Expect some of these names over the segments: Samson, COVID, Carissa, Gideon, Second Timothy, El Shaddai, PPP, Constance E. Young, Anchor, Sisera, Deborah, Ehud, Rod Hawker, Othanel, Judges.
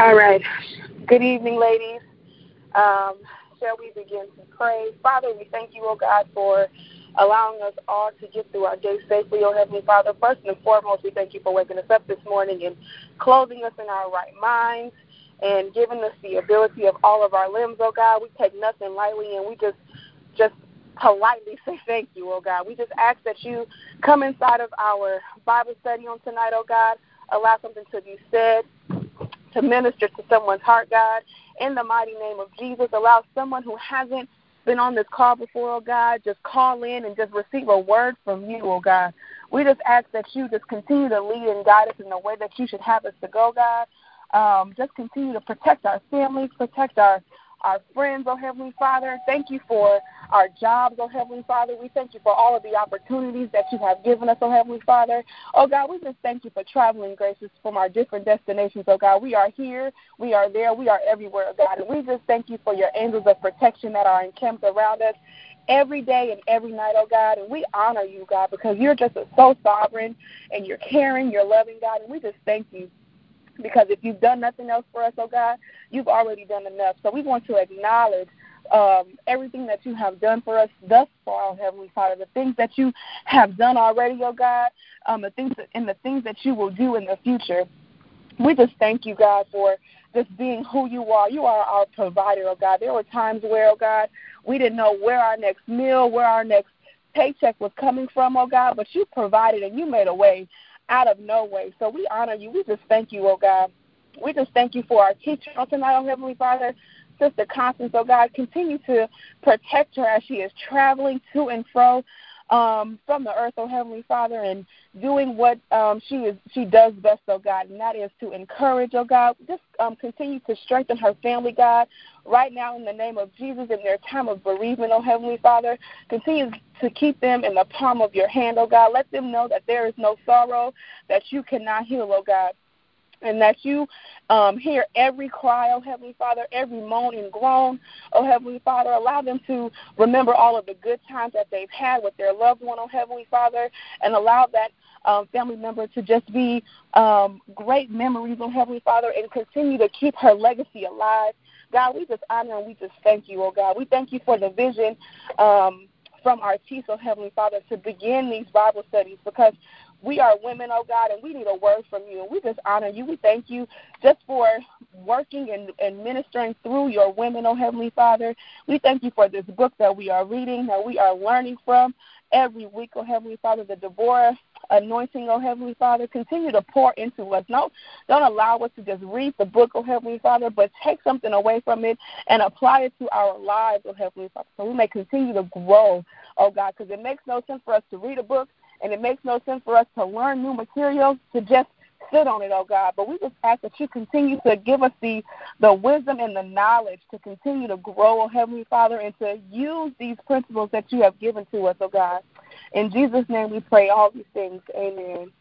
All right. Good evening, ladies. Shall we begin to pray? Father, we thank you, oh God, for allowing us all to get through our day safely, oh Heavenly Father. First and foremost, we thank you for waking us up this morning and clothing us in our right minds and giving us the ability of all of our limbs, oh God. We take nothing lightly, and we just politely say thank you, oh God. We just ask that you come inside of our Bible study on tonight, oh God. Allow something to be said, to minister to someone's heart, God. In the mighty name of Jesus, allow someone who hasn't been on this call before, oh God, just call in and just receive a word from you, oh God. We just ask that you just continue to lead and guide us in the way that you should have us to go, God. Just continue to protect our families, protect our friends, oh Heavenly Father. Thank you for our jobs, oh Heavenly Father. We thank you for all of the opportunities that you have given us, oh Heavenly Father. Oh God, we just thank you for traveling graces from our different destinations, oh God. We are here, we are there, we are everywhere, oh God. And we just thank you for your angels of protection that are encamped around us every day and every night, oh God. And we honor you, God, because you're just so sovereign and you're caring, you're loving, God. And we just thank you. Because if you've done nothing else for us, oh God, you've already done enough. So we want to acknowledge everything that you have done for us thus far, oh Heavenly Father, the things that you have done already, oh God, and the things that you will do in the future. We just thank you, God, for just being who you are. You are our provider, oh God. There were times where, oh God, we didn't know where our next meal, where our next paycheck was coming from, oh God, but you provided and you made a way out of no way. So we honor you. We just thank you, oh God. We just thank you for our teacher on tonight, oh Heavenly Father, Sister Constance, oh God. Continue to protect her as she is traveling to and fro from the earth, oh Heavenly Father, and doing what she does best, oh God, and that is to encourage, oh God. Just continue to strengthen her family, God, right now in the name of Jesus in their time of bereavement, oh Heavenly Father. Continue to keep them in the palm of your hand, oh God. Let them know that there is no sorrow that you cannot heal, oh God, and that you hear every cry, oh Heavenly Father, every moan and groan, oh Heavenly Father. Allow them to remember all of the good times that they've had with their loved one, oh Heavenly Father, and allow that family member to just be great memories, oh Heavenly Father, and continue to keep her legacy alive. God, we just honor and we just thank you, oh God. We thank you for the vision from our chief, oh Heavenly Father, to begin these Bible studies, because we are women, oh God, and we need a word from you. And we just honor you. We thank you just for working and ministering through your women, oh Heavenly Father. We thank you for this book that we are reading, that we are learning from every week, oh Heavenly Father, the Deborah anointing, oh Heavenly Father. Continue to pour into us. No, don't allow us to just read the book, oh Heavenly Father, but take something away from it and apply it to our lives, oh Heavenly Father, so we may continue to grow, oh God, because it makes no sense for us to read a book, and it makes no sense for us to learn new materials, to just sit on it, oh God. But we just ask that you continue to give us the wisdom and the knowledge to continue to grow, oh Heavenly Father, and to use these principles that you have given to us, oh God. In Jesus' name we pray all these things. Amen.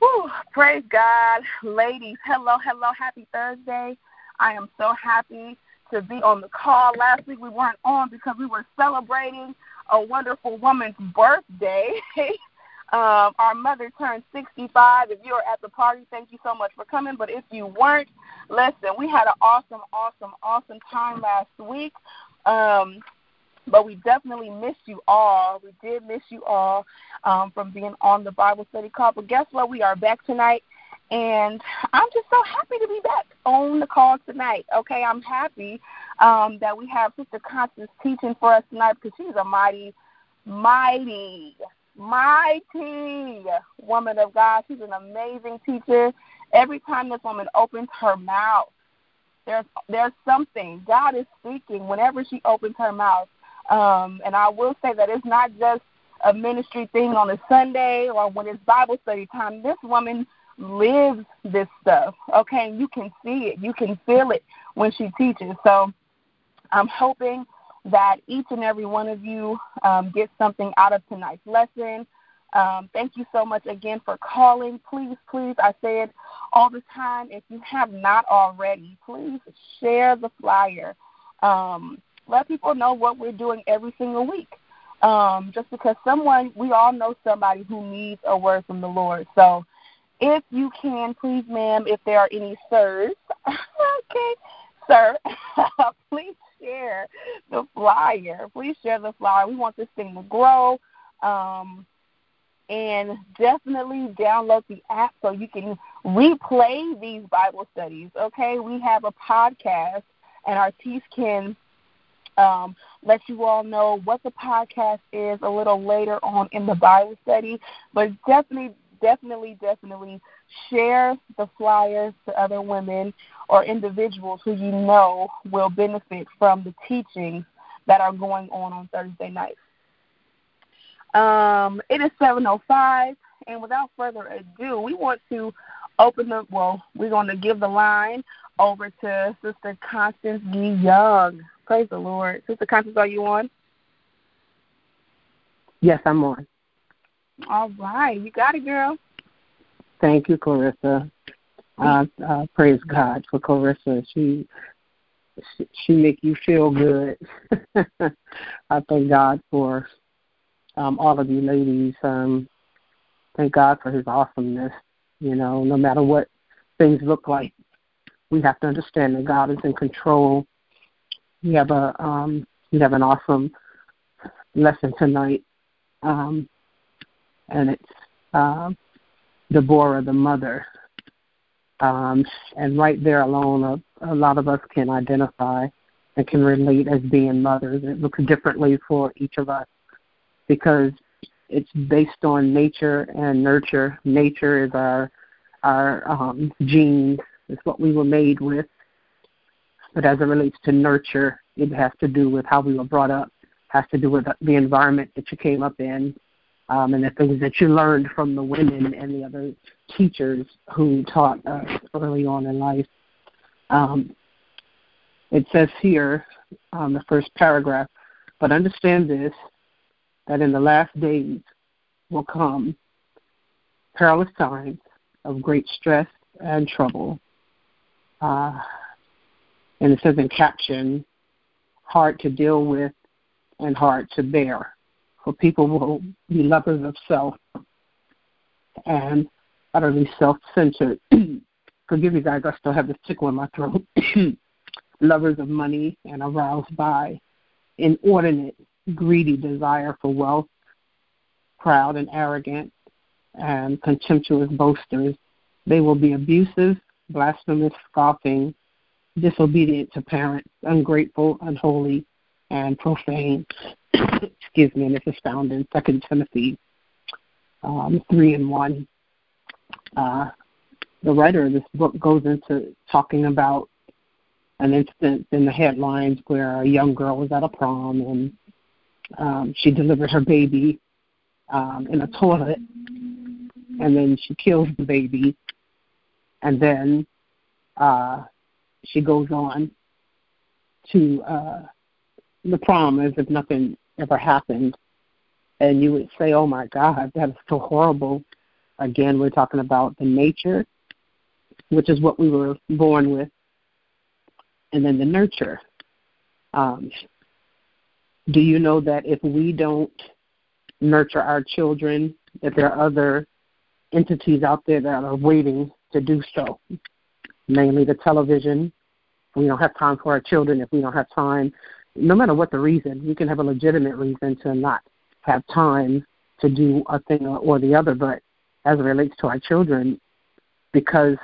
Whew, praise God. Ladies, hello. Happy Thursday. I am so happy to be on the call. Last week we weren't on because we were celebrating a wonderful woman's birthday. Our mother turned 65. If you were at the party, thank you so much for coming. But if you weren't, listen, we had an awesome time last week. But we definitely missed you all. We did miss you all from being on the Bible study call. But guess what? We are back tonight. And I'm just so happy to be back on the call tonight, okay? I'm happy that we have Sister Constance teaching for us tonight, because she's a mighty woman of God. She's an amazing teacher. Every time this woman opens her mouth, there's something. God is speaking whenever she opens her mouth. And I will say that it's not just a ministry thing on a Sunday or when it's Bible study time. This woman lives this stuff, okay? You can see it. You can feel it when she teaches. So I'm hoping that each and every one of you get something out of tonight's lesson. Thank you so much again for calling. Please, I say it all the time. If you have not already, please share the flyer. Let people know what we're doing every single week. Just because we all know somebody who needs a word from the Lord. So If you can, please, ma'am, if there are any sirs, okay, sir, please share the flyer. Please share the flyer. We want this thing to grow. And definitely download the app so you can replay these Bible studies, okay? We have a podcast, and Artis can let you all know what the podcast is a little later on in the Bible study. But definitely share the flyers to other women or individuals who you know will benefit from the teachings that are going on Thursday nights. It is 7:05, and without further ado, we want to we're going to give the line over to Sister Constance E. Young. Praise the Lord. Sister Constance, are you on? Yes, I'm on. All right. You got it, girl. Thank you, Carissa. Praise God for Carissa. She make you feel good. I thank God for all of you ladies, thank God for his awesomeness. You know, no matter what things look like, we have to understand that God is in control. We have an awesome lesson tonight, and it's Deborah, the mother. And right there alone, a lot of us can identify and can relate as being mothers. It looks differently for each of us, because it's based on nature and nurture. Nature is our genes. It's what we were made with. But as it relates to nurture, it has to do with how we were brought up, has to do with the environment that you came up in, and the things that you learned from the women and the other teachers who taught us early on in life. It says here on the first paragraph, but understand this, that in the last days will come perilous times of great stress and trouble. And it says in caption, hard to deal with and hard to bear. For people will be lovers of self and utterly self-centered. Forgive me, guys, I still have this tickle in my throat. Lovers of money and aroused by inordinate greedy desire for wealth, proud and arrogant, and contemptuous boasters. They will be abusive, blasphemous, scoffing, disobedient to parents, ungrateful, unholy, and profane. Excuse me, and this is found in Second Timothy 3:1. The writer of this book goes into talking about an instance in the headlines where a young girl was at a prom, and she delivered her baby in a toilet, and then she kills the baby, and then she goes on to the prom as if nothing ever happened. And you would say, oh my God, that is so horrible. Again, we're talking about the nature, which is what we were born with, and then the nurture. Do you know that if we don't nurture our children, that there are other entities out there that are waiting to do so? Mainly the television. We don't have time for our children if we don't have time. No matter what the reason, you can have a legitimate reason to not have time to do a thing or the other, but as it relates to our children, because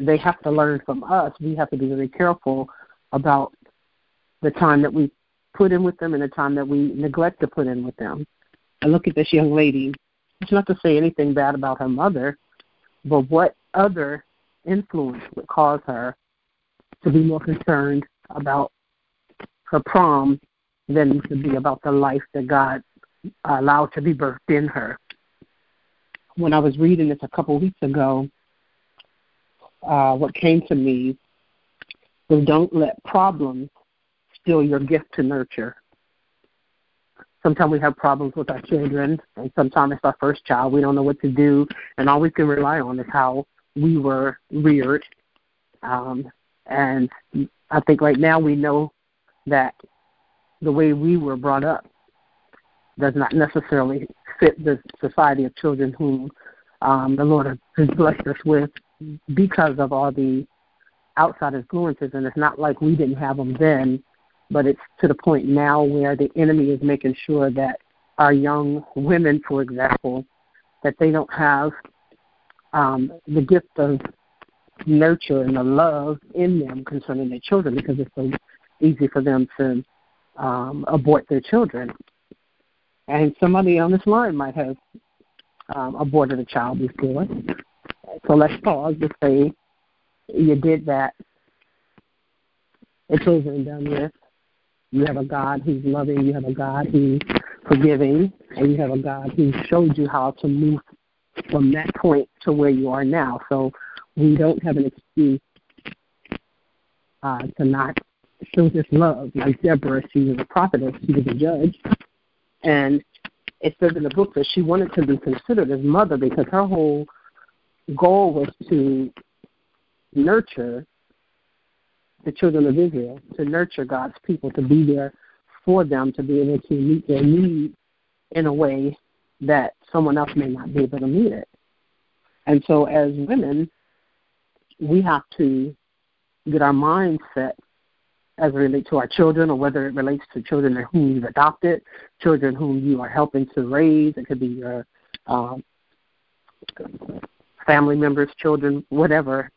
they have to learn from us, we have to be really careful about the time that we put in with them and the time that we neglect to put in with them. I look at this young lady. It's not to say anything bad about her mother, but what other influence would cause her to be more concerned about her prom than to be about the life that God allowed to be birthed in her? When I was reading this a couple weeks ago, what came to me was, don't let problems still your gift to nurture. Sometimes we have problems with our children, and sometimes it's our first child. We don't know what to do, and all we can rely on is how we were reared. And I think right now we know that the way we were brought up does not necessarily fit the society of children whom the Lord has blessed us with because of all the outside influences. And it's not like we didn't have them then, but it's to the point now where the enemy is making sure that our young women, for example, that they don't have the gift of nurture and the love in them concerning their children, because it's so easy for them to abort their children. And somebody on this line might have aborted a child before. So let's pause to say you did that. It isn't done with. You have a God who's loving. You have a God who's forgiving. And you have a God who showed you how to move from that point to where you are now. So we don't have an excuse to not show this love. Like Deborah, she was a prophetess. She was a judge. And it says in the book that she wanted to be considered as mother because her whole goal was to nurture the children of Israel, to nurture God's people, to be there for them, to be able to meet their need in a way that someone else may not be able to meet it. And so as women, we have to get our mindset as it relates to our children, or whether it relates to children whom you've adopted, children whom you are helping to raise. It could be your family members, children, whatever.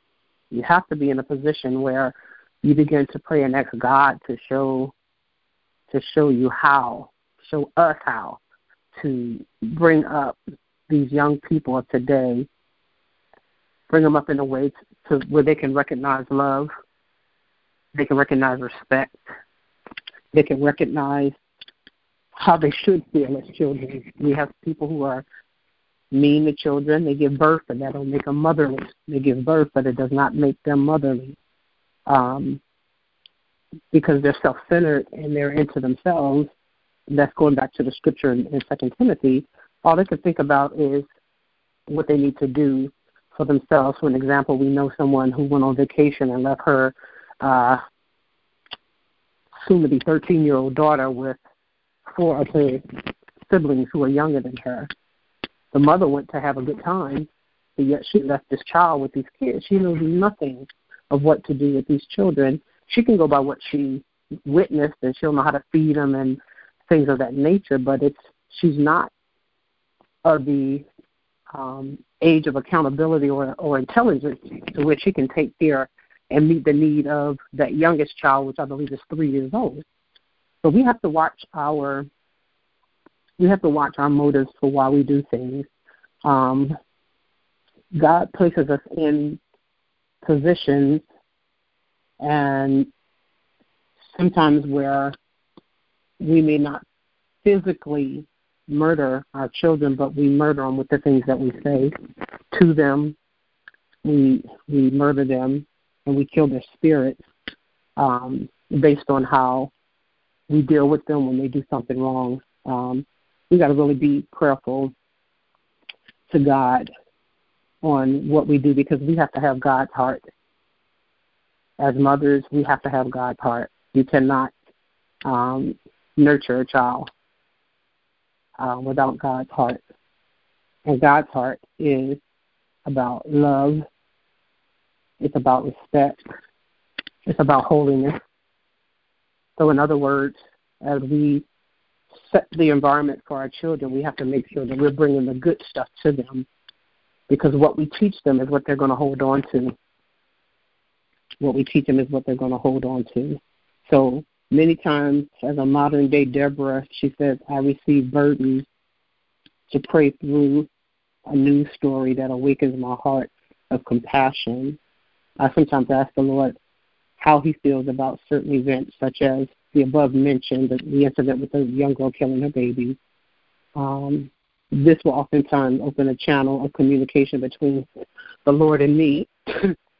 You have to be in a position where you begin to pray and ask God to show us how to bring up these young people of today, bring them up in a way to where they can recognize love, they can recognize respect, they can recognize how they should feel as children. We have people who are mean to children. They give birth, and that don't make them motherly. They give birth, but it does not make them motherly, because they're self-centered and they're into themselves. And that's going back to the scripture in Second Timothy. All they can think about is what they need to do for themselves. For an example, we know someone who went on vacation and left her soon-to-be 13-year-old daughter with four of her siblings who are younger than her. The mother went to have a good time, but yet she left this child with these kids. She knows nothing of what to do with these children. She can go by what she witnessed, and she'll know how to feed them and things of that nature, but she's not of the age of accountability or intelligence to where she can take care and meet the need of that youngest child, which I believe is 3 years old. So we have to watch our motives for why we do things. God places us in positions, and sometimes where we may not physically murder our children, but we murder them with the things that we say to them. We murder them. And we kill their spirits based on how we deal with them when they do something wrong. We got to really be prayerful to God on what we do, because we have to have God's heart. As mothers, we have to have God's heart. You cannot nurture a child without God's heart. And God's heart is about love. It's about respect. It's about holiness. So in other words, as we set the environment for our children, we have to make sure that we're bringing the good stuff to them, because what we teach them is what they're going to hold on to. What we teach them is what they're going to hold on to. So many times, as a modern-day Deborah, she says, I receive burdens to pray through a news story that awakens my heart of compassion. I sometimes ask the Lord how he feels about certain events, such as the above mentioned, the incident with the young girl killing her baby. This will oftentimes open a channel of communication between the Lord and me.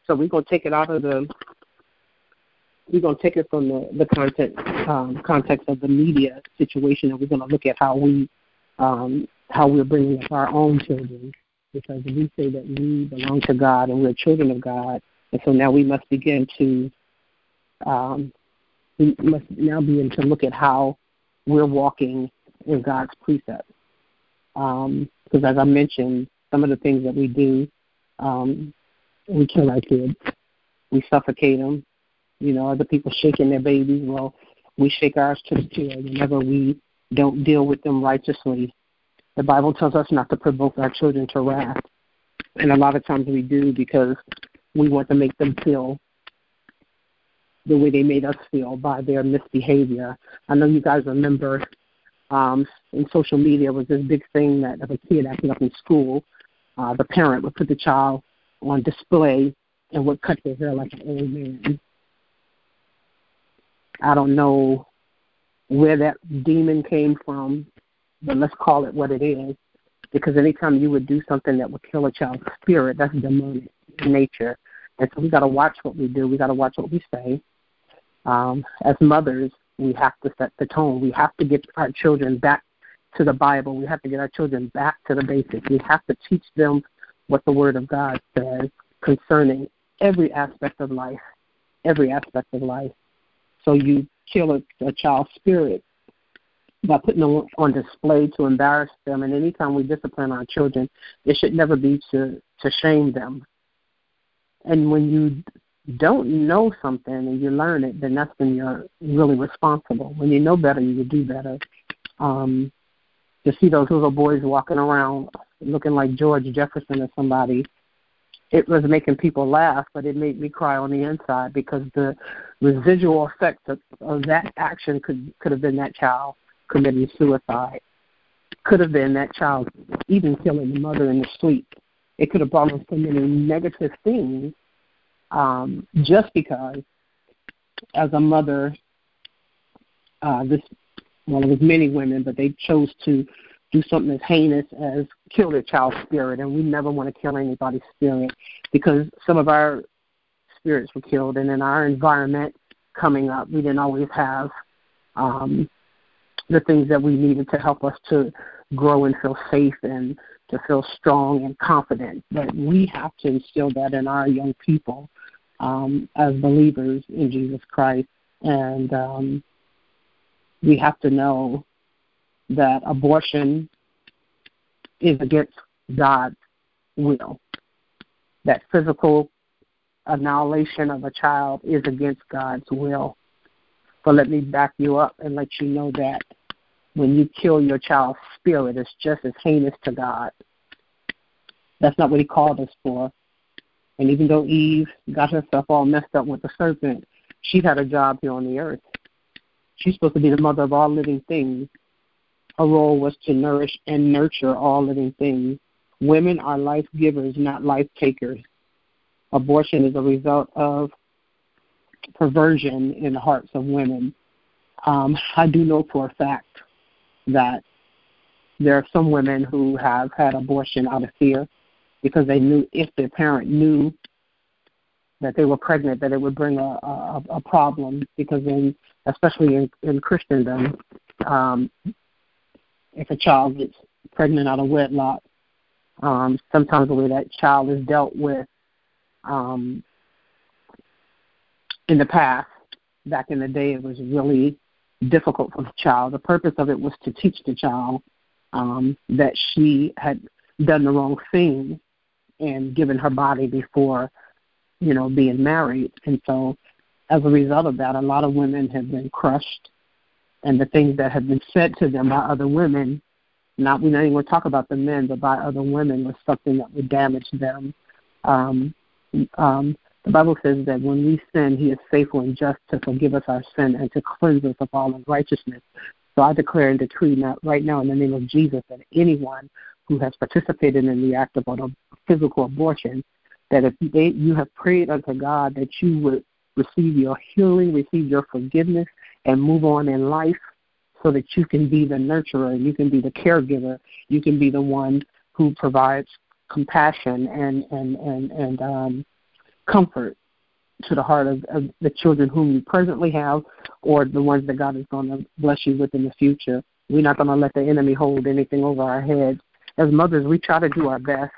So we're going to take it from the context of the media situation, and we're going to look at how we're bringing up our own children, because we say that we belong to God and we're children of God. And so now we must begin to look at how we're walking in God's precepts. Because as I mentioned, Some of the things that we do, we kill our kids. We suffocate them. You know, other people shaking their babies. Well, we shake ours to the chair whenever we don't deal with them righteously. The Bible tells us not to provoke our children to wrath. And a lot of times we do because we want to make them feel the way they made us feel by their misbehavior. I know you guys remember in social media was this big thing that if a kid acted up in school, the parent would put the child on display and would cut their hair like an old man. I don't know where that demon came from, but let's call it what it is, because anytime you would do something that would kill a child's spirit, that's demonic in nature. And so we got to watch what we do. We got to watch what we say. As mothers, we have to set the tone. We have to get our children back to the Bible. We have to get our children back to the basics. We have to teach them what the Word of God says concerning every aspect of life, every aspect of life. So you kill a child's spirit by putting them on display to embarrass them. And any time we discipline our children, it should never be to shame them. And when you don't know something and you learn it, then that's when you're really responsible. When you know better, you do better. You see those little boys walking around looking like George Jefferson or somebody. It was making people laugh, but it made me cry on the inside because the residual effects of that action could have been that child committing suicide, could have been that child even killing the mother in the sleep. It could have brought on so many negative things just because as a mother, it was many women, but they chose to do something as heinous as kill their child's spirit, and we never want to kill anybody's spirit because some of our spirits were killed, and in our environment coming up, we didn't always have the things that we needed to help us to grow and feel safe and to feel strong and confident. But we have to instill that in our young people as believers in Jesus Christ, and we have to know that abortion is against God's will. That physical annihilation of a child is against God's will. But let me back you up and let you know that when you kill your child's spirit, it's just as heinous to God. That's not what He called us for. And even though Eve got herself all messed up with the serpent, she had a job here on the earth. She's supposed to be the mother of all living things. Her role was to nourish and nurture all living things. Women are life givers, not life takers. Abortion is a result of perversion in the hearts of women. I do know for a fact that there are some women who have had abortion out of fear because they knew if their parent knew that they were pregnant, that it would bring a problem because especially in Christendom, if a child gets pregnant out of wedlock, sometimes the way that child is dealt with in the past, back in the day, it was really difficult for the child. The purpose of it was to teach the child that she had done the wrong thing and given her body before, being married. And so as a result of that, a lot of women have been crushed. And the things that have been said to them by other women, we're not even going to talk about the men, but by other women, was something that would damage them. The Bible says that when we sin, He is faithful and just to forgive us our sin and to cleanse us of all unrighteousness. So I declare and decree right now in the name of Jesus that anyone who has participated in the act of physical abortion, that if you have prayed unto God that you would receive your healing, receive your forgiveness, and move on in life so that you can be the nurturer, you can be the caregiver, you can be the one who provides compassion and comfort to the heart of the children whom you presently have or the ones that God is going to bless you with in the future. We're not going to let the enemy hold anything over our heads. As mothers, we try to do our best,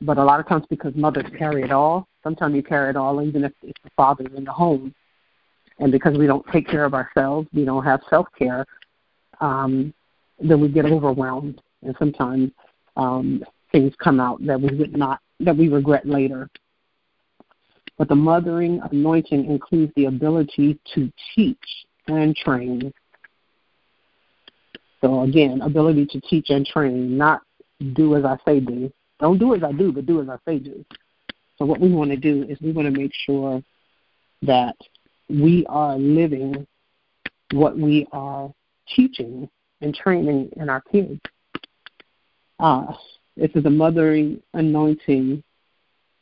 but a lot of times because mothers carry it all, sometimes you carry it all even if it's the father's in the home. And because we don't take care of ourselves, we don't have self-care, then we get overwhelmed. And sometimes things come out that we regret later. But the mothering anointing includes the ability to teach and train. So again, ability to teach and train, not do as I say do. Don't do as I do, but do as I say do. So what we want to do is we want to make sure that we are living what we are teaching and training in our kids. This is a mothering anointing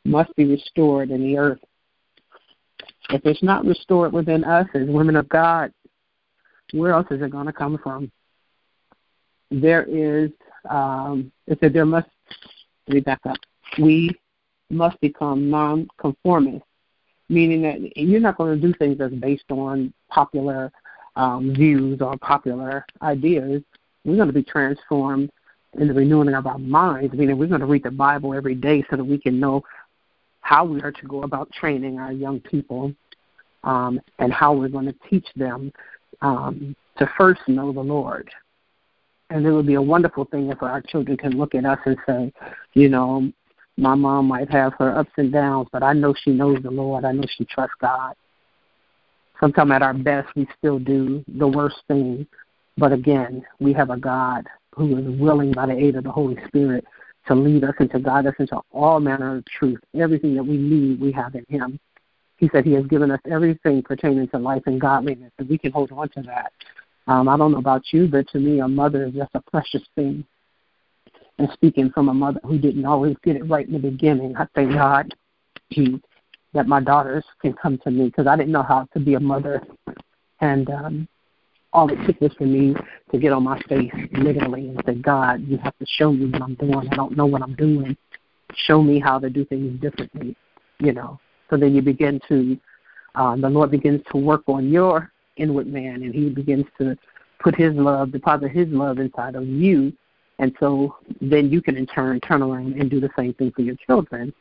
must be restored in the earth. If it's not restored within us as women of God, where else is it going to come from? We must become non-conformists, meaning that you're not going to do things that's based on popular views or popular ideas. We're going to be transformed in the renewing of our minds, meaning we're going to read the Bible every day so that we can know how we are to go about training our young people and how we're going to teach them to first know the Lord. And it would be a wonderful thing if our children can look at us and say, you know, my mom might have her ups and downs, but I know she knows the Lord. I know she trusts God. Sometimes at our best, we still do the worst thing. But again, we have a God who is willing by the aid of the Holy Spirit to lead us and to guide us into all manner of truth. Everything that we need, we have in Him. He said He has given us everything pertaining to life and godliness, and we can hold on to that. I don't know about you, but to me, a mother is just a precious thing. And speaking from a mother who didn't always get it right in the beginning, I thank God that my daughters can come to me because I didn't know how to be a mother. And all it took was for me to get on my face, literally, and say, God, you have to show me what I'm doing. I don't know what I'm doing. Show me how to do things differently, you know. So then you begin to, the Lord begins to work on your inward man, and He begins to put His love, deposit His love inside of you. And so then you can, in turn, turn around and do the same thing for your children.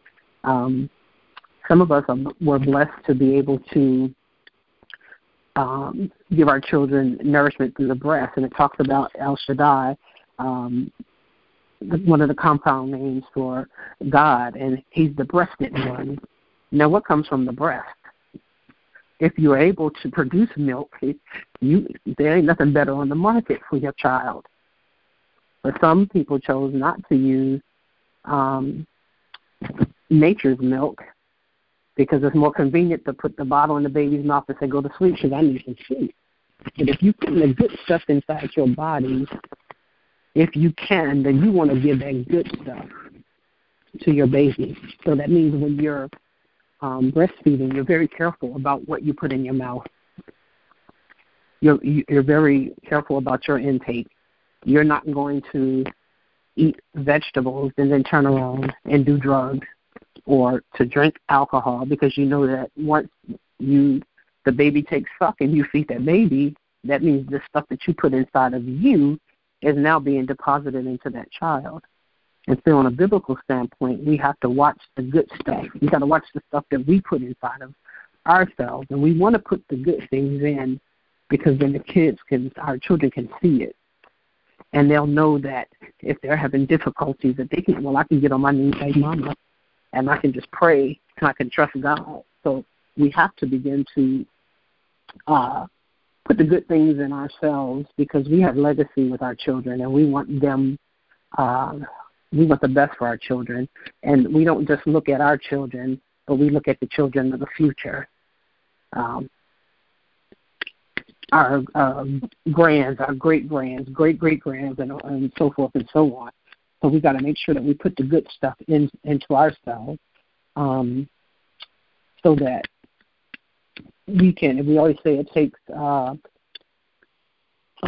Some of us were blessed to be able to give our children nourishment through the breast. And it talks about El Shaddai, one of the compound names for God, and He's the breasted one. Now, what comes from the breast? If you're able to produce milk, there ain't nothing better on the market for your child. But some people chose not to use nature's milk because it's more convenient to put the bottle in the baby's mouth and say, go to sleep because I need some sleep. But if you're putting the good stuff inside your body, if you can, then you want to give that good stuff to your baby. So that means when you're breastfeeding, you're very careful about what you put in your mouth. You're very careful about your intake. You're not going to eat vegetables and then turn around and do drugs or to drink alcohol because you know that once the baby takes suck and you feed that baby, that means the stuff that you put inside of you is now being deposited into that child. And so on a biblical standpoint, we have to watch the good stuff. We got to watch the stuff that we put inside of ourselves. And we want to put the good things in because then our children can see it. And they'll know that if they're having difficulties, that they can, well, I can get on my knees and say, Mama, and I can just pray, and I can trust God. So we have to begin to put the good things in ourselves because we have legacy with our children, and we want them, we want the best for our children. And we don't just look at our children, but we look at the children of the future. Our grands, our great-grands, great-great-grands, and so forth and so on. So we got to make sure that we put the good stuff into ourselves so that we can, and we always say it takes a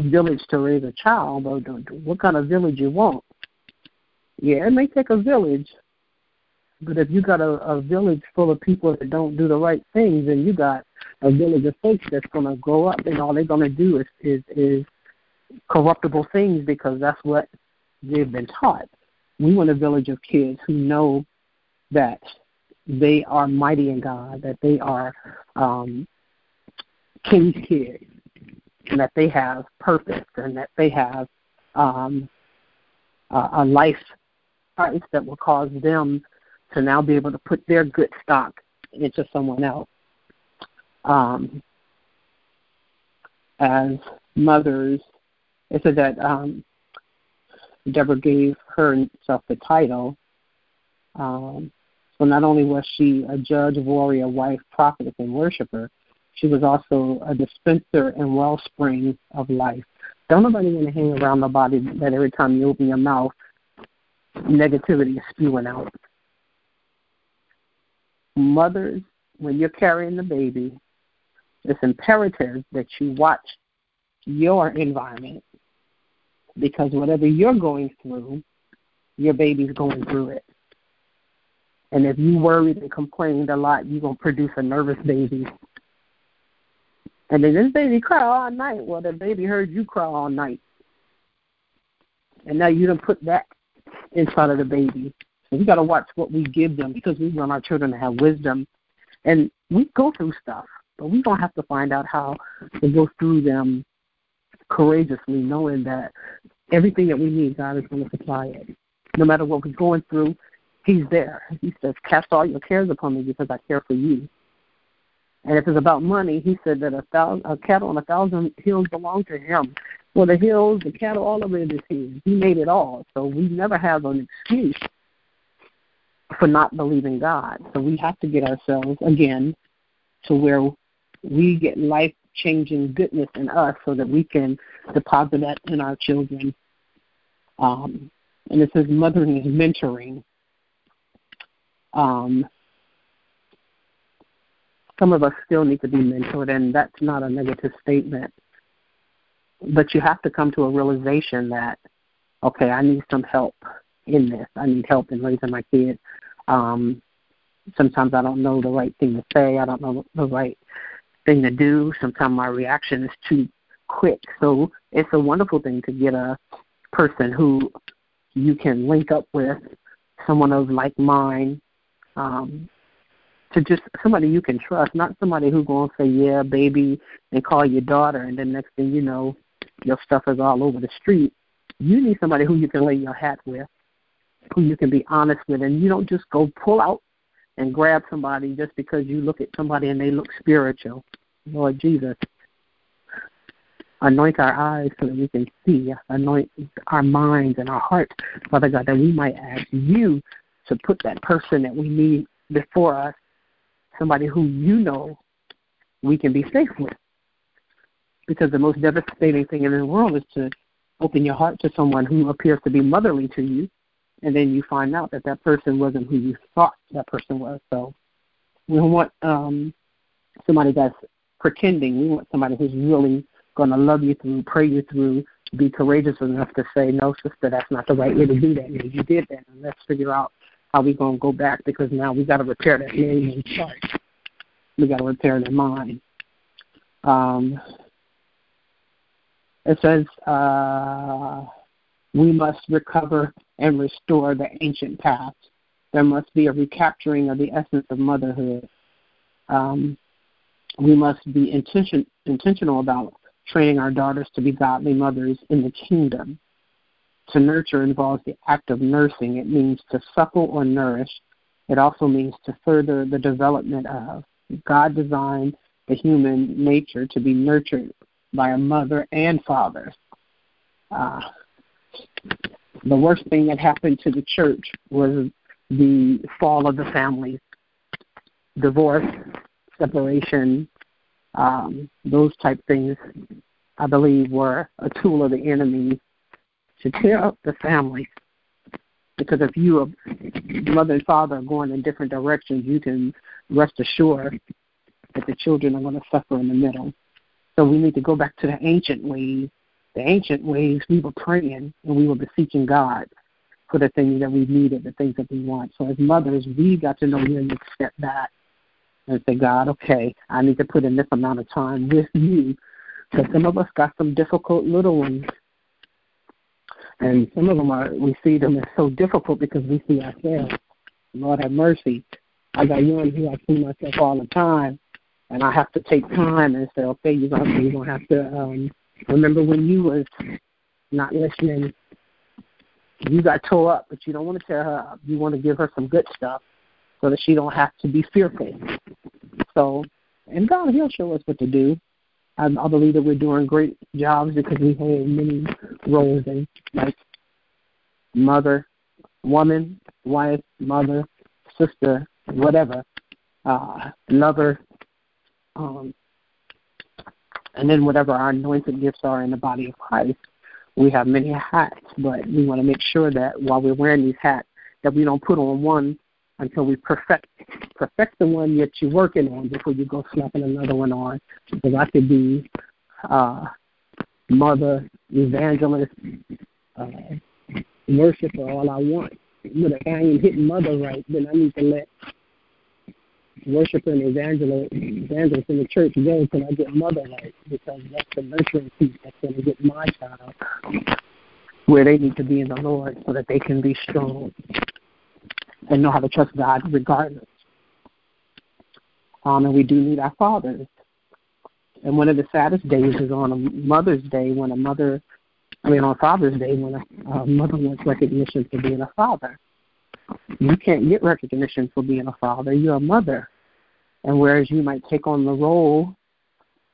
village to raise a child, but what kind of village you want? Yeah, it may take a village, but if you got a village full of people that don't do the right things, then you got a village of folks that's going to grow up, and all they're going to do is corruptible things because that's what they've been taught. We want a village of kids who know that they are mighty in God, that they are King's kids, and that they have purpose, and that they have a life price that will cause them to now be able to put their good stock into someone else. As mothers, it said that Deborah gave herself the title. So not only was she a judge, warrior, wife, prophetess, and worshiper, she was also a dispenser and wellspring of life. Don't nobody want to hang around nobody that every time you open your mouth, negativity is spewing out. Mothers, when you're carrying the baby, it's imperative that you watch your environment, because whatever you're going through, your baby's going through it. And if you worried and complained a lot, you're going to produce a nervous baby. And then this baby cry all night. Well, the baby heard you cry all night. And now you done put that inside of the baby. So we got to watch what we give them, because we want our children to have wisdom. And we go through stuff, but we're going to have to find out how to go through them courageously, knowing that everything that we need, God is going to supply it. No matter what we're going through, He's there. He says, cast all your cares upon me because I care for you. And if it's about money, he said that a cattle on 1,000 hills belong to him. Well, the hills, the cattle, all of it is his. He made it all. So we never have an excuse for not believing God. So we have to get ourselves, again, to where we get life-changing goodness in us so that we can deposit that in our children. And it says mothering is mentoring. Some of us still need to be mentored, and that's not a negative statement. But you have to come to a realization that, okay, I need some help in this. I need help in raising my kids. Sometimes I don't know the right thing to say. I don't know the right thing to do. Sometimes my reaction is too quick. So it's a wonderful thing to get a person who you can link up with, someone of like mind, to just somebody you can trust, not somebody who's going to say, yeah, baby, and call your daughter, and then next thing you know, your stuff is all over the street. You need somebody who you can lay your hat with, who you can be honest with, and you don't just go pull out and grab somebody just because you look at somebody and they look spiritual. Lord Jesus, anoint our eyes so that we can see. Anoint our minds and our hearts, Father God, that we might ask you to put that person that we need before us, somebody who you know we can be safe with. Because the most devastating thing in the world is to open your heart to someone who appears to be motherly to you, and then you find out that that person wasn't who you thought that person was. So we don't want somebody that's pretending. We want somebody who's really going to love you through, pray you through, be courageous enough to say, no, sister, that's not the right way to do that. And you did that, and let's figure out how we going to go back, because now we got to repair that man in charge. We got to repair their mind. It says we must recover and restore the ancient past. There must be a recapturing of the essence of motherhood. We must be intentional about training our daughters to be godly mothers in the kingdom. To nurture involves the act of nursing. It means to suckle or nourish. It also means to further the development of. God designed the human nature to be nurtured by a mother and father. The worst thing that happened to the church was the fall of the family, divorce, separation, those type things, I believe, were a tool of the enemy to tear up the family. Because if you, mother and father, are going in different directions, you can rest assured that the children are going to suffer in the middle. So we need to go back to the ancient ways. The ancient ways we were praying and we were beseeching God for the things that we needed, the things that we want. So as mothers, we got to know we need to step back and say, God, okay, I need to put in this amount of time with you. Because some of us got some difficult little ones. And some of them are, we see them as so difficult because we see ourselves. Lord have mercy. I got young who I see myself all the time, and I have to take time and say, okay, you're gonna have to remember when you was not listening You got tore up, but you don't want to tear her up. You want to give her some good stuff so that she don't have to be fearful. So, and God, He'll show us what to do. I believe that we're doing great jobs because we hold many roles in, like mother, woman, wife, mother, sister, whatever, lover, and then whatever our anointed gifts are in the body of Christ. We have many hats, but we want to make sure that while we're wearing these hats, that we don't put on one until we perfect the one that you're working on before you go slapping another one on. Because I could be mother, evangelist, worshiper, all I want. But if I ain't hitting mother right, then I need to let worshiper and evangelist in the church go until I get mother right, because that's the nurturing piece that's going to get my child where they need to be in the Lord so that they can be strong and know how to trust God regardless. And we do need our fathers. And one of the saddest days is on Father's Day, when a mother wants recognition for being a father. You can't get recognition for being a father. You're a mother. And whereas you might take on the role,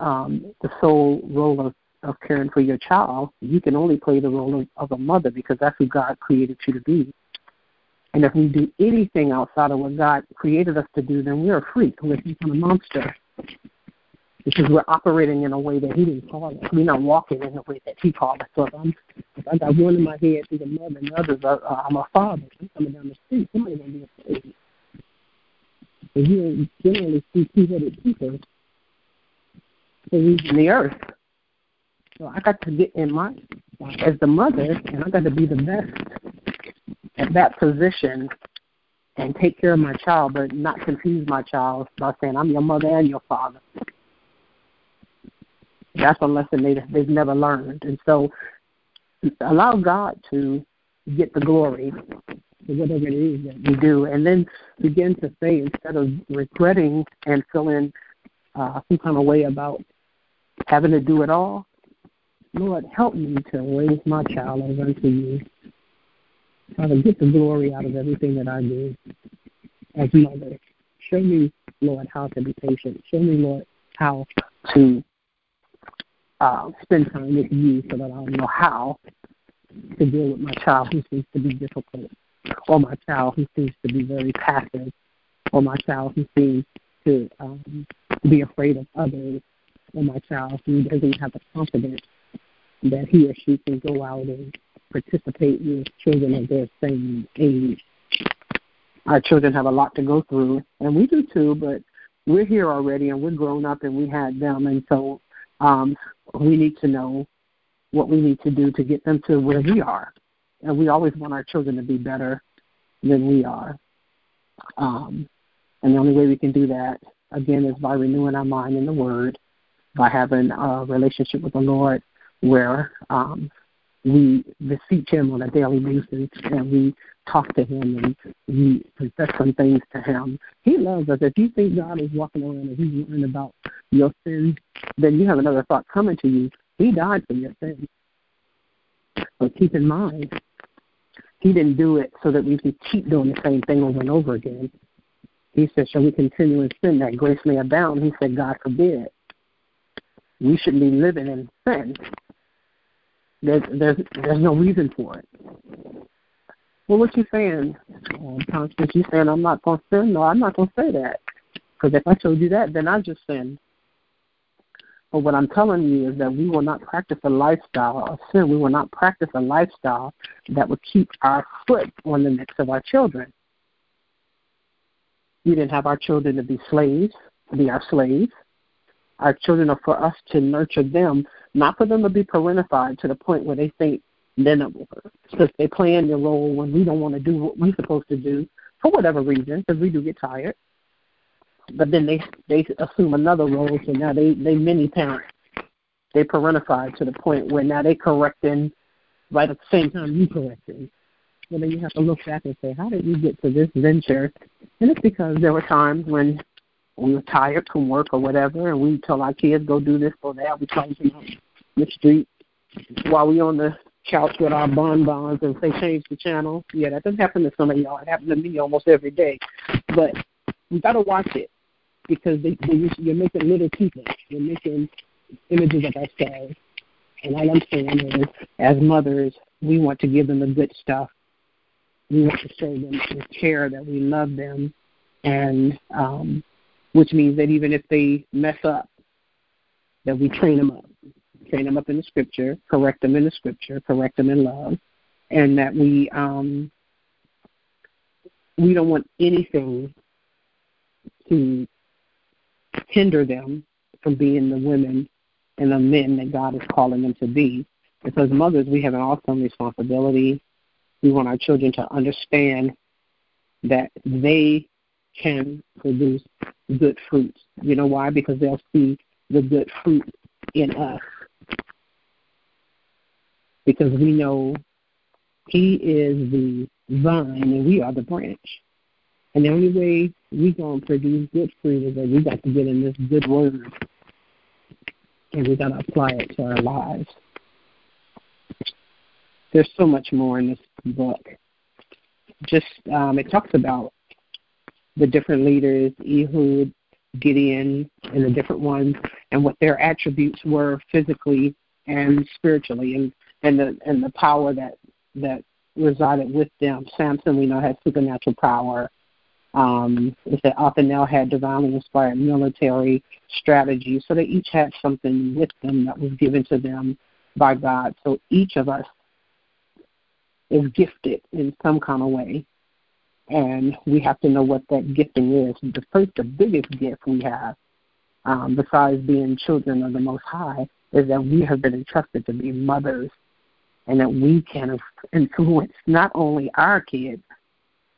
the sole role of caring for your child, you can only play the role of a mother, because that's who God created you to be. And if we do anything outside of what God created us to do, then we're a freak. We're a monster, because we're operating in a way that He didn't call us. We're not walking in the way that He called us. So if I got one in my head through the mother and others, I'm a father. I'm coming down the street. Somebody's going to be a baby. And you don't generally see two-headed people in the earth. So I got to get in my, as the mother, and I got to be the best at that position and take care of my child, but not confuse my child by saying, I'm your mother and your father. That's a lesson they've never learned. And so allow God to get the glory for whatever it is that you do. And then begin to say, instead of regretting and feeling some kind of way about having to do it all, Lord, help me to raise my child over unto You. Father, get the glory out of everything that I do as mother. Show me, Lord, how to be patient. Show me, Lord, how to spend time with You so that I'll know how to deal with my child who seems to be difficult, or my child who seems to be very passive, or my child who seems to be afraid of others, or my child who doesn't have the confidence that he or she can go out and participate with children of their same age. Our children have a lot to go through, and we do too, but we're here already, and we're grown up, and we had them, and so we need to know what we need to do to get them to where we are. And we always want our children to be better than we are. And the only way we can do that, again, is by renewing our mind in the Word, by having a relationship with the Lord where we beseech Him on a daily basis, and we talk to Him, and we confess some things to Him. He loves us. If you think God is walking around and He's worrying about your sins, then you have another thought coming to you. He died for your sins. But keep in mind, He didn't do it so that we could keep doing the same thing over and over again. He said, shall we continue in sin that grace may abound? He said, God forbid. We shouldn't be living in sin. There's no reason for it. Well, what you saying, Constance? You saying I'm not going to sin? No, I'm not going to say that. Because if I told you that, then I just sin. But what I'm telling you is that we will not practice a lifestyle of sin. We will not practice a lifestyle that will keep our foot on the necks of our children. We didn't have our children to be slaves, to be our slaves. Our children are for us to nurture them, not for them to be parentified to the point where they think, then since they're playing their role when we don't want to do what we're supposed to do, for whatever reason, because we do get tired. But then they assume another role, so now they mini-parent. They parentified to the point where now they correcting right at the same time you correcting. Well, then you have to look back and say, how did we get to this venture? And it's because there were times when we were tired from work or whatever, and we tell our kids, go do this, go that. We tell them out in the street while we on the couch with our bonbons and say, change the channel. Yeah, that doesn't happen to some of y'all. It happens to me almost every day. But you got to watch it because you're making little people. You're making images of ourselves. And all I'm saying is, as mothers, we want to give them the good stuff. We want to show them with care that we love them, and which means that even if they mess up, that we train them up in the Scripture, correct them in the Scripture, correct them in love, and that we don't want anything to hinder them from being the women and the men that God is calling them to be. Because mothers, we have an awesome responsibility. We want our children to understand that they can produce good fruits. You know why? Because they'll see the good fruit in us. Because we know He is the vine and we are the branch. And the only way we're going to produce good fruit is that we got to get in this good word. And we got to apply it to our lives. There's so much more in this book. Just it talks about the different leaders, Ehud, Gideon, and the different ones, and what their attributes were physically and spiritually, and the power that resided with them. Samson, we know, had supernatural power. It said Othanel had divinely inspired military strategy. So they each had something with them that was given to them by God. So each of us is gifted in some kind of way, and we have to know what that gifting is. The biggest gift we have, besides being children of the Most High, is that we have been entrusted to be mothers, and that we can influence not only our kids,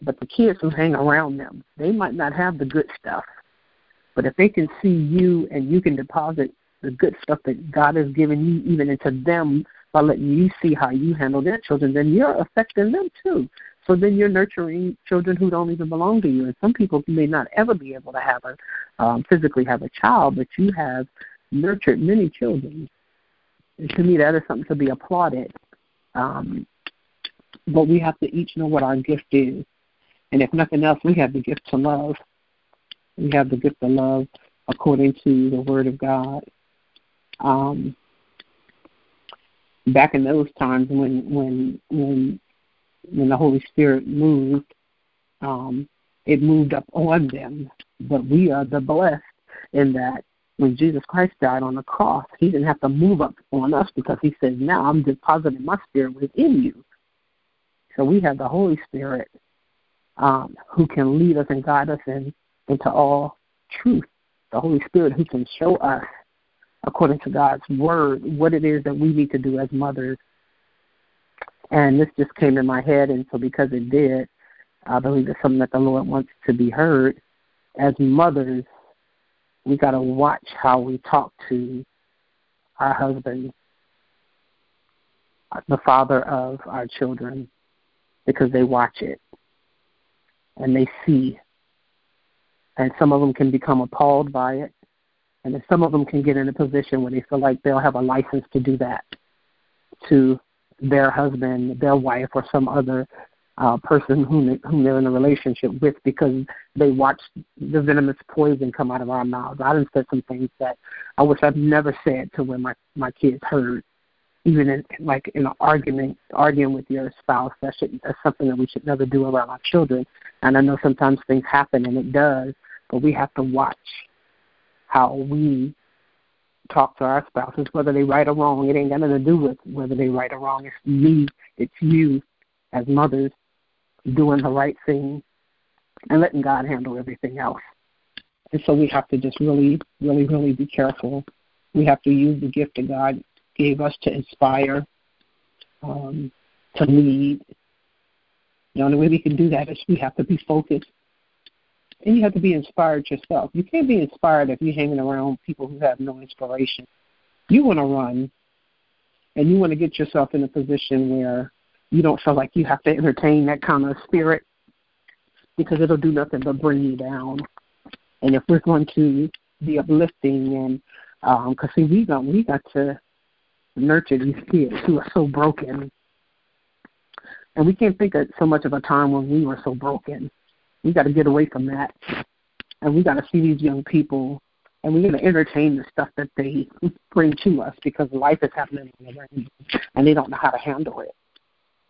but the kids who hang around them. They might not have the good stuff, but if they can see you and you can deposit the good stuff that God has given you even into them by letting you see how you handle their children, then you're affecting them too. So then you're nurturing children who don't even belong to you. And some people may not ever be able to have physically have a child, but you have nurtured many children. And to me, that is something to be applauded. But we have to each know what our gift is. And if nothing else, we have the gift to love. We have the gift to love according to the Word of God. Back in those times when the Holy Spirit moved, it moved up on them. But we are the blessed in that when Jesus Christ died on the cross, He didn't have to move up on us because He said, now I'm depositing my Spirit within you. So we have the Holy Spirit who can lead us and guide us into all truth. The Holy Spirit who can show us, according to God's Word, what it is that we need to do as mothers. And this just came in my head, and so because it did, I believe it's something that the Lord wants to be heard. As mothers, we got to watch how we talk to our husbands, the father of our children, because they watch it and they see. And some of them can become appalled by it. And then some of them can get in a position where they feel like they'll have a license to do that to their husband, their wife, or some other person whom they're in a relationship with because they watched the venomous poison come out of our mouths. I done said some things that I wish I'd never said to when my kids heard, even in an argument, arguing with your spouse. That's something that we should never do around our children. And I know sometimes things happen, and it does, but we have to watch how we talk to our spouses, whether they right or wrong. It ain't got nothing to do with whether they right or wrong. It's you as mothers doing the right thing and letting God handle everything else. And so we have to just really, really, really be careful. We have to use the gift that God gave us to inspire, to lead. The only way we can do that is we have to be focused. And you have to be inspired yourself. You can't be inspired if you're hanging around people who have no inspiration. You want to run, and you want to get yourself in a position where you don't feel like you have to entertain that kind of spirit because it'll do nothing but bring you down. And if we're going to be uplifting, and because we got to nurture these kids who are so broken And we can't think of so much of a time when we were so broken. We got to get away from that. And we got to see these young people, and we're going to entertain the stuff that they bring to us because life is happening on the road, and they don't know how to handle it.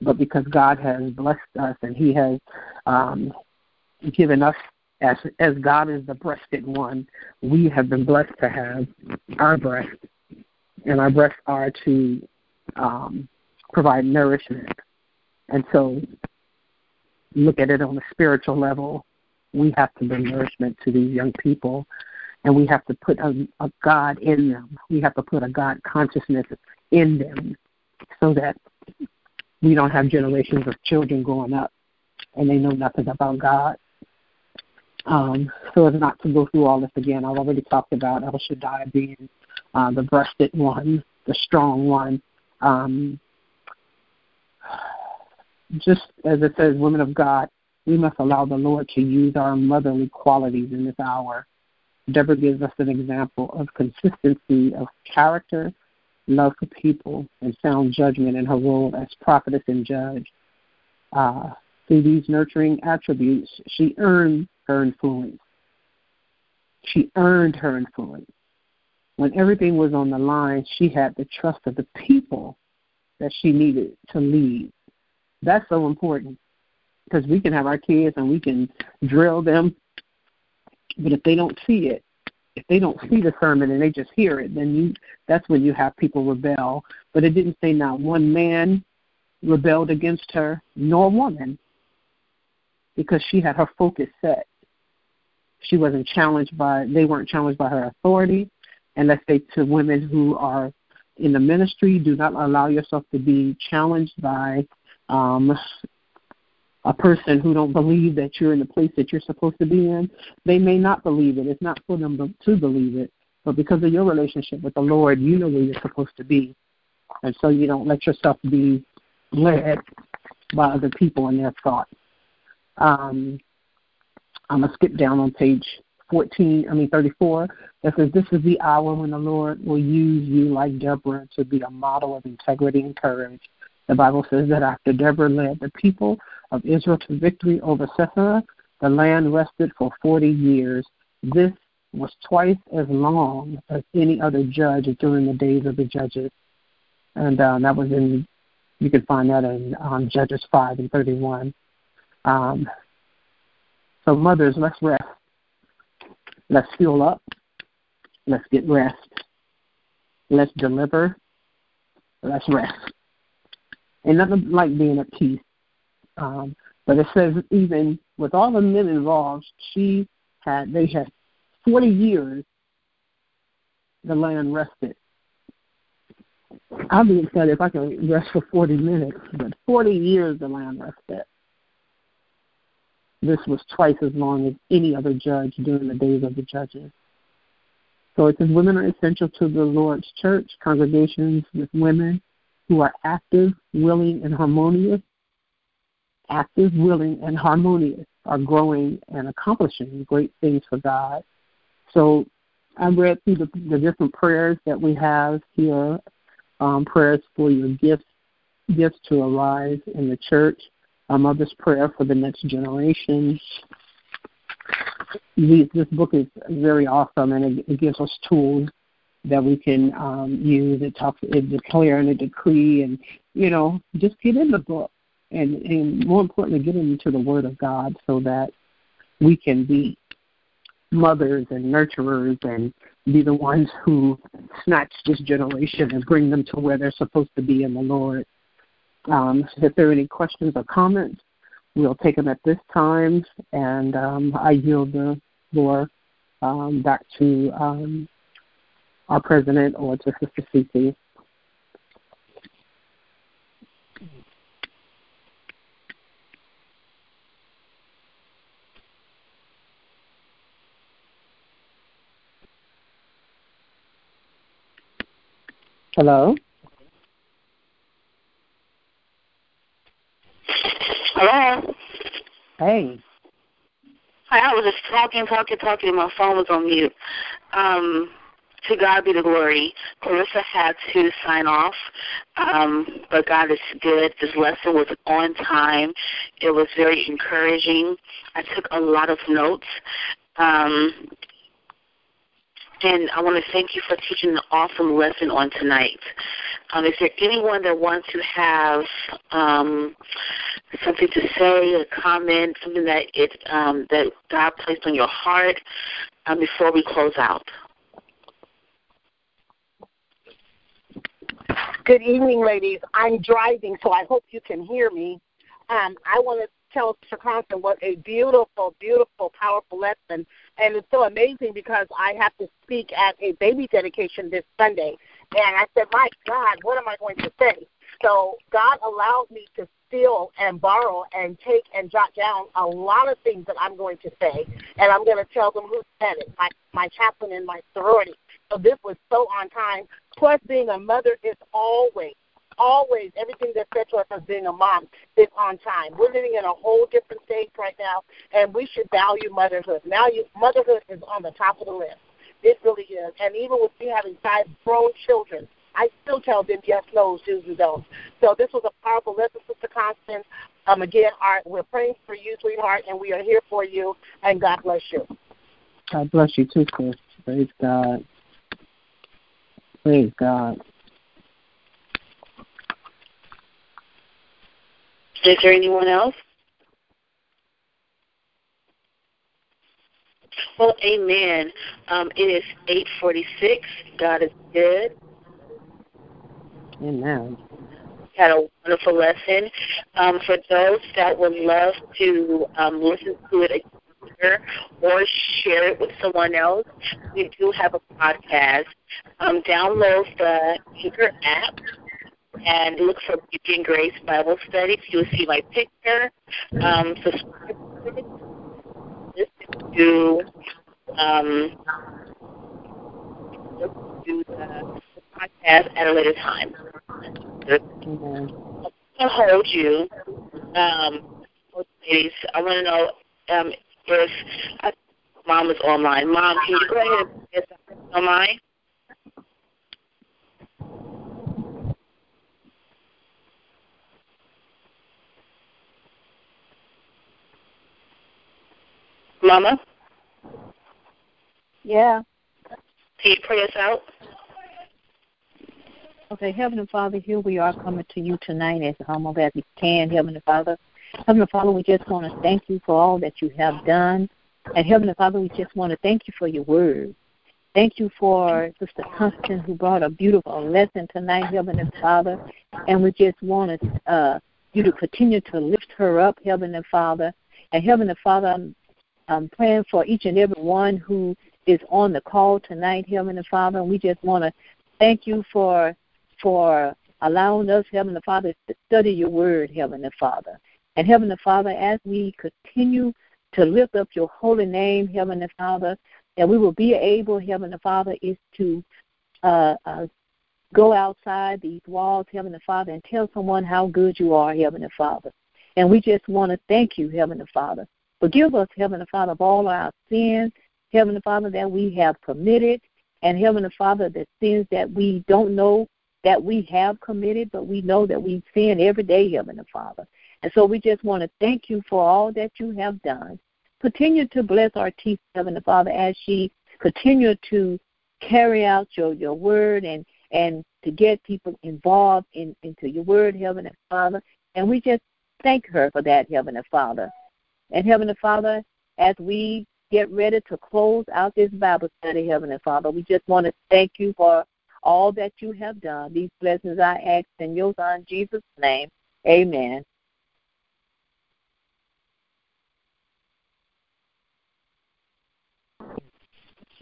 But because God has blessed us and he has given us, as God is the breasted one, we have been blessed to have our breasts, and our breasts are to provide nourishment. And so look at it on a spiritual level. We have to bring nourishment to these young people, and we have to put a God in them. We have to put a God consciousness in them so that we don't have generations of children growing up and they know nothing about God. So as not to go through all this again, I've already talked about El Shaddai being the breasted one, the strong one. Just as it says, women of God, we must allow the Lord to use our motherly qualities in this hour. Deborah gives us an example of consistency of character, love for people, and sound judgment in her role as prophetess and judge. Through these nurturing attributes, she earned her influence. She earned her influence. When everything was on the line, she had the trust of the people that she needed to lead. That's so important, because we can have our kids and we can drill them, but if they don't see it, if they don't see the sermon and they just hear it, then that's when you have people rebel. But it didn't say not one man rebelled against her, nor woman, because she had her focus set. She wasn't challenged by, they weren't challenged by her authority. And let's say to women who are in the ministry, do not allow yourself to be challenged by a person who don't believe that you're in the place that you're supposed to be in. They may not believe it. It's not for them to believe it. But because of your relationship with the Lord, you know where you're supposed to be. And so you don't let yourself be led by other people in their thoughts. I'm going to skip down on page 34. That says, this is the hour when the Lord will use you like Deborah to be a model of integrity and courage. The Bible says that after Deborah led the people of Israel to victory over Sisera, the land rested for 40 years. This was twice as long as any other judge during the days of the judges. And that was in, you can find that in Judges 5:31. So mothers, let's rest. Let's fuel up. Let's get rest. Let's deliver. Let's rest. And nothing like being at peace. But it says even with all the men involved, they had 40 years the land rested. I'll be excited if I can rest for 40 minutes, but 40 years the land rested. This was twice as long as any other judge during the days of the judges. So it says women are essential to the Lord's church, congregations with women who are active, willing, and harmonious. Active, willing, and harmonious are growing and accomplishing great things for God. So I read through the different prayers that we have here, prayers for your gifts to arise in the church, a mother's prayer for the next generation. This book is very awesome, and it gives us tools that we can use. It talks, it declare and a decree, and, you know, just get in the book. And more importantly, get into the Word of God so that we can be mothers and nurturers and be the ones who snatch this generation and bring them to where they're supposed to be in the Lord. If there are any questions or comments, we'll take them at this time. And I yield the floor back to our president or to Sister Cece. Hello? Hello? Hey. Hi, I was just talking, and my phone was on mute. To God be the glory. Carissa had to sign off, but God is good. This lesson was on time. It was very encouraging. I took a lot of notes. And I want to thank you for teaching an awesome lesson on tonight. Is there anyone that wants to have something to say, a comment, something that that God placed on your heart before we close out? Good evening, ladies. I'm driving, so I hope you can hear me. I want to tell Mr. Compton what a beautiful, beautiful, powerful lesson. And it's so amazing because I have to speak at a baby dedication this Sunday. And I said, my God, what am I going to say? So God allowed me to steal and borrow and take and jot down a lot of things that I'm going to say. And I'm going to tell them who said it, my chaplain and my sorority. So this was so on time. Plus, being a mother is always, everything that's said to us as being a mom is on time. We're living in a whole different stage right now, and we should value motherhood. Motherhood is on the top of the list. It really is. And even with me having 5 grown children, I still tell them yes, no's, do's, and don'ts. So this was a powerful lesson, Sister Constance. Again, we're praying for you, sweetheart, and we are here for you, and God bless you. God bless you too, sis. Praise God. Praise God. Is there anyone else? Well, amen. It is 8:46. God is good. Amen. Had a wonderful lesson. For those that would love to listen to it again or share it with someone else, we do have a podcast. Download the Anchor app and look for Beauty and Grace Bible Study. You'll see my picture. Subscribe to it. Listen to the podcast at a later time. I'm going to hold you. Ladies, I want to know if Mom is online. Mom, can you go ahead and get something online? Mama? Yeah. Can you pray us out? Okay, Heavenly Father, here we are coming to you tonight as humble as we can, Heavenly Father. Heavenly Father, we just want to thank you for all that you have done. And Heavenly Father, we just want to thank you for your word. Thank you for Sister Constance who brought a beautiful lesson tonight, Heavenly Father. And we just want you to continue to lift her up, Heavenly Father. And Heavenly Father, I'm praying for each and every one who is on the call tonight, Heavenly Father. We just want to thank you for allowing us, Heavenly Father, to study your word, Heavenly Father. And Heavenly Father, as we continue to lift up your holy name, Heavenly Father, that we will be able, Heavenly Father, is to go outside these walls, Heavenly Father, and tell someone how good you are, Heavenly Father. And we just want to thank you, Heavenly Father. Forgive us, Heavenly Father, of all our sins, Heavenly Father, that we have committed, and Heavenly Father, the sins that we don't know that we have committed, but we know that we sin every day, Heavenly Father. And so we just want to thank you for all that you have done. Continue to bless our teacher, Heavenly Father, as she continue to carry out your word and to get people involved into your word, Heavenly Father. And we just thank her for that, Heavenly Father. And, Heavenly Father, as we get ready to close out this Bible study, Heavenly Father, we just want to thank you for all that you have done. These blessings I ask in your Son, Jesus' name. Amen.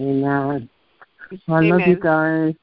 Amen. I love you guys.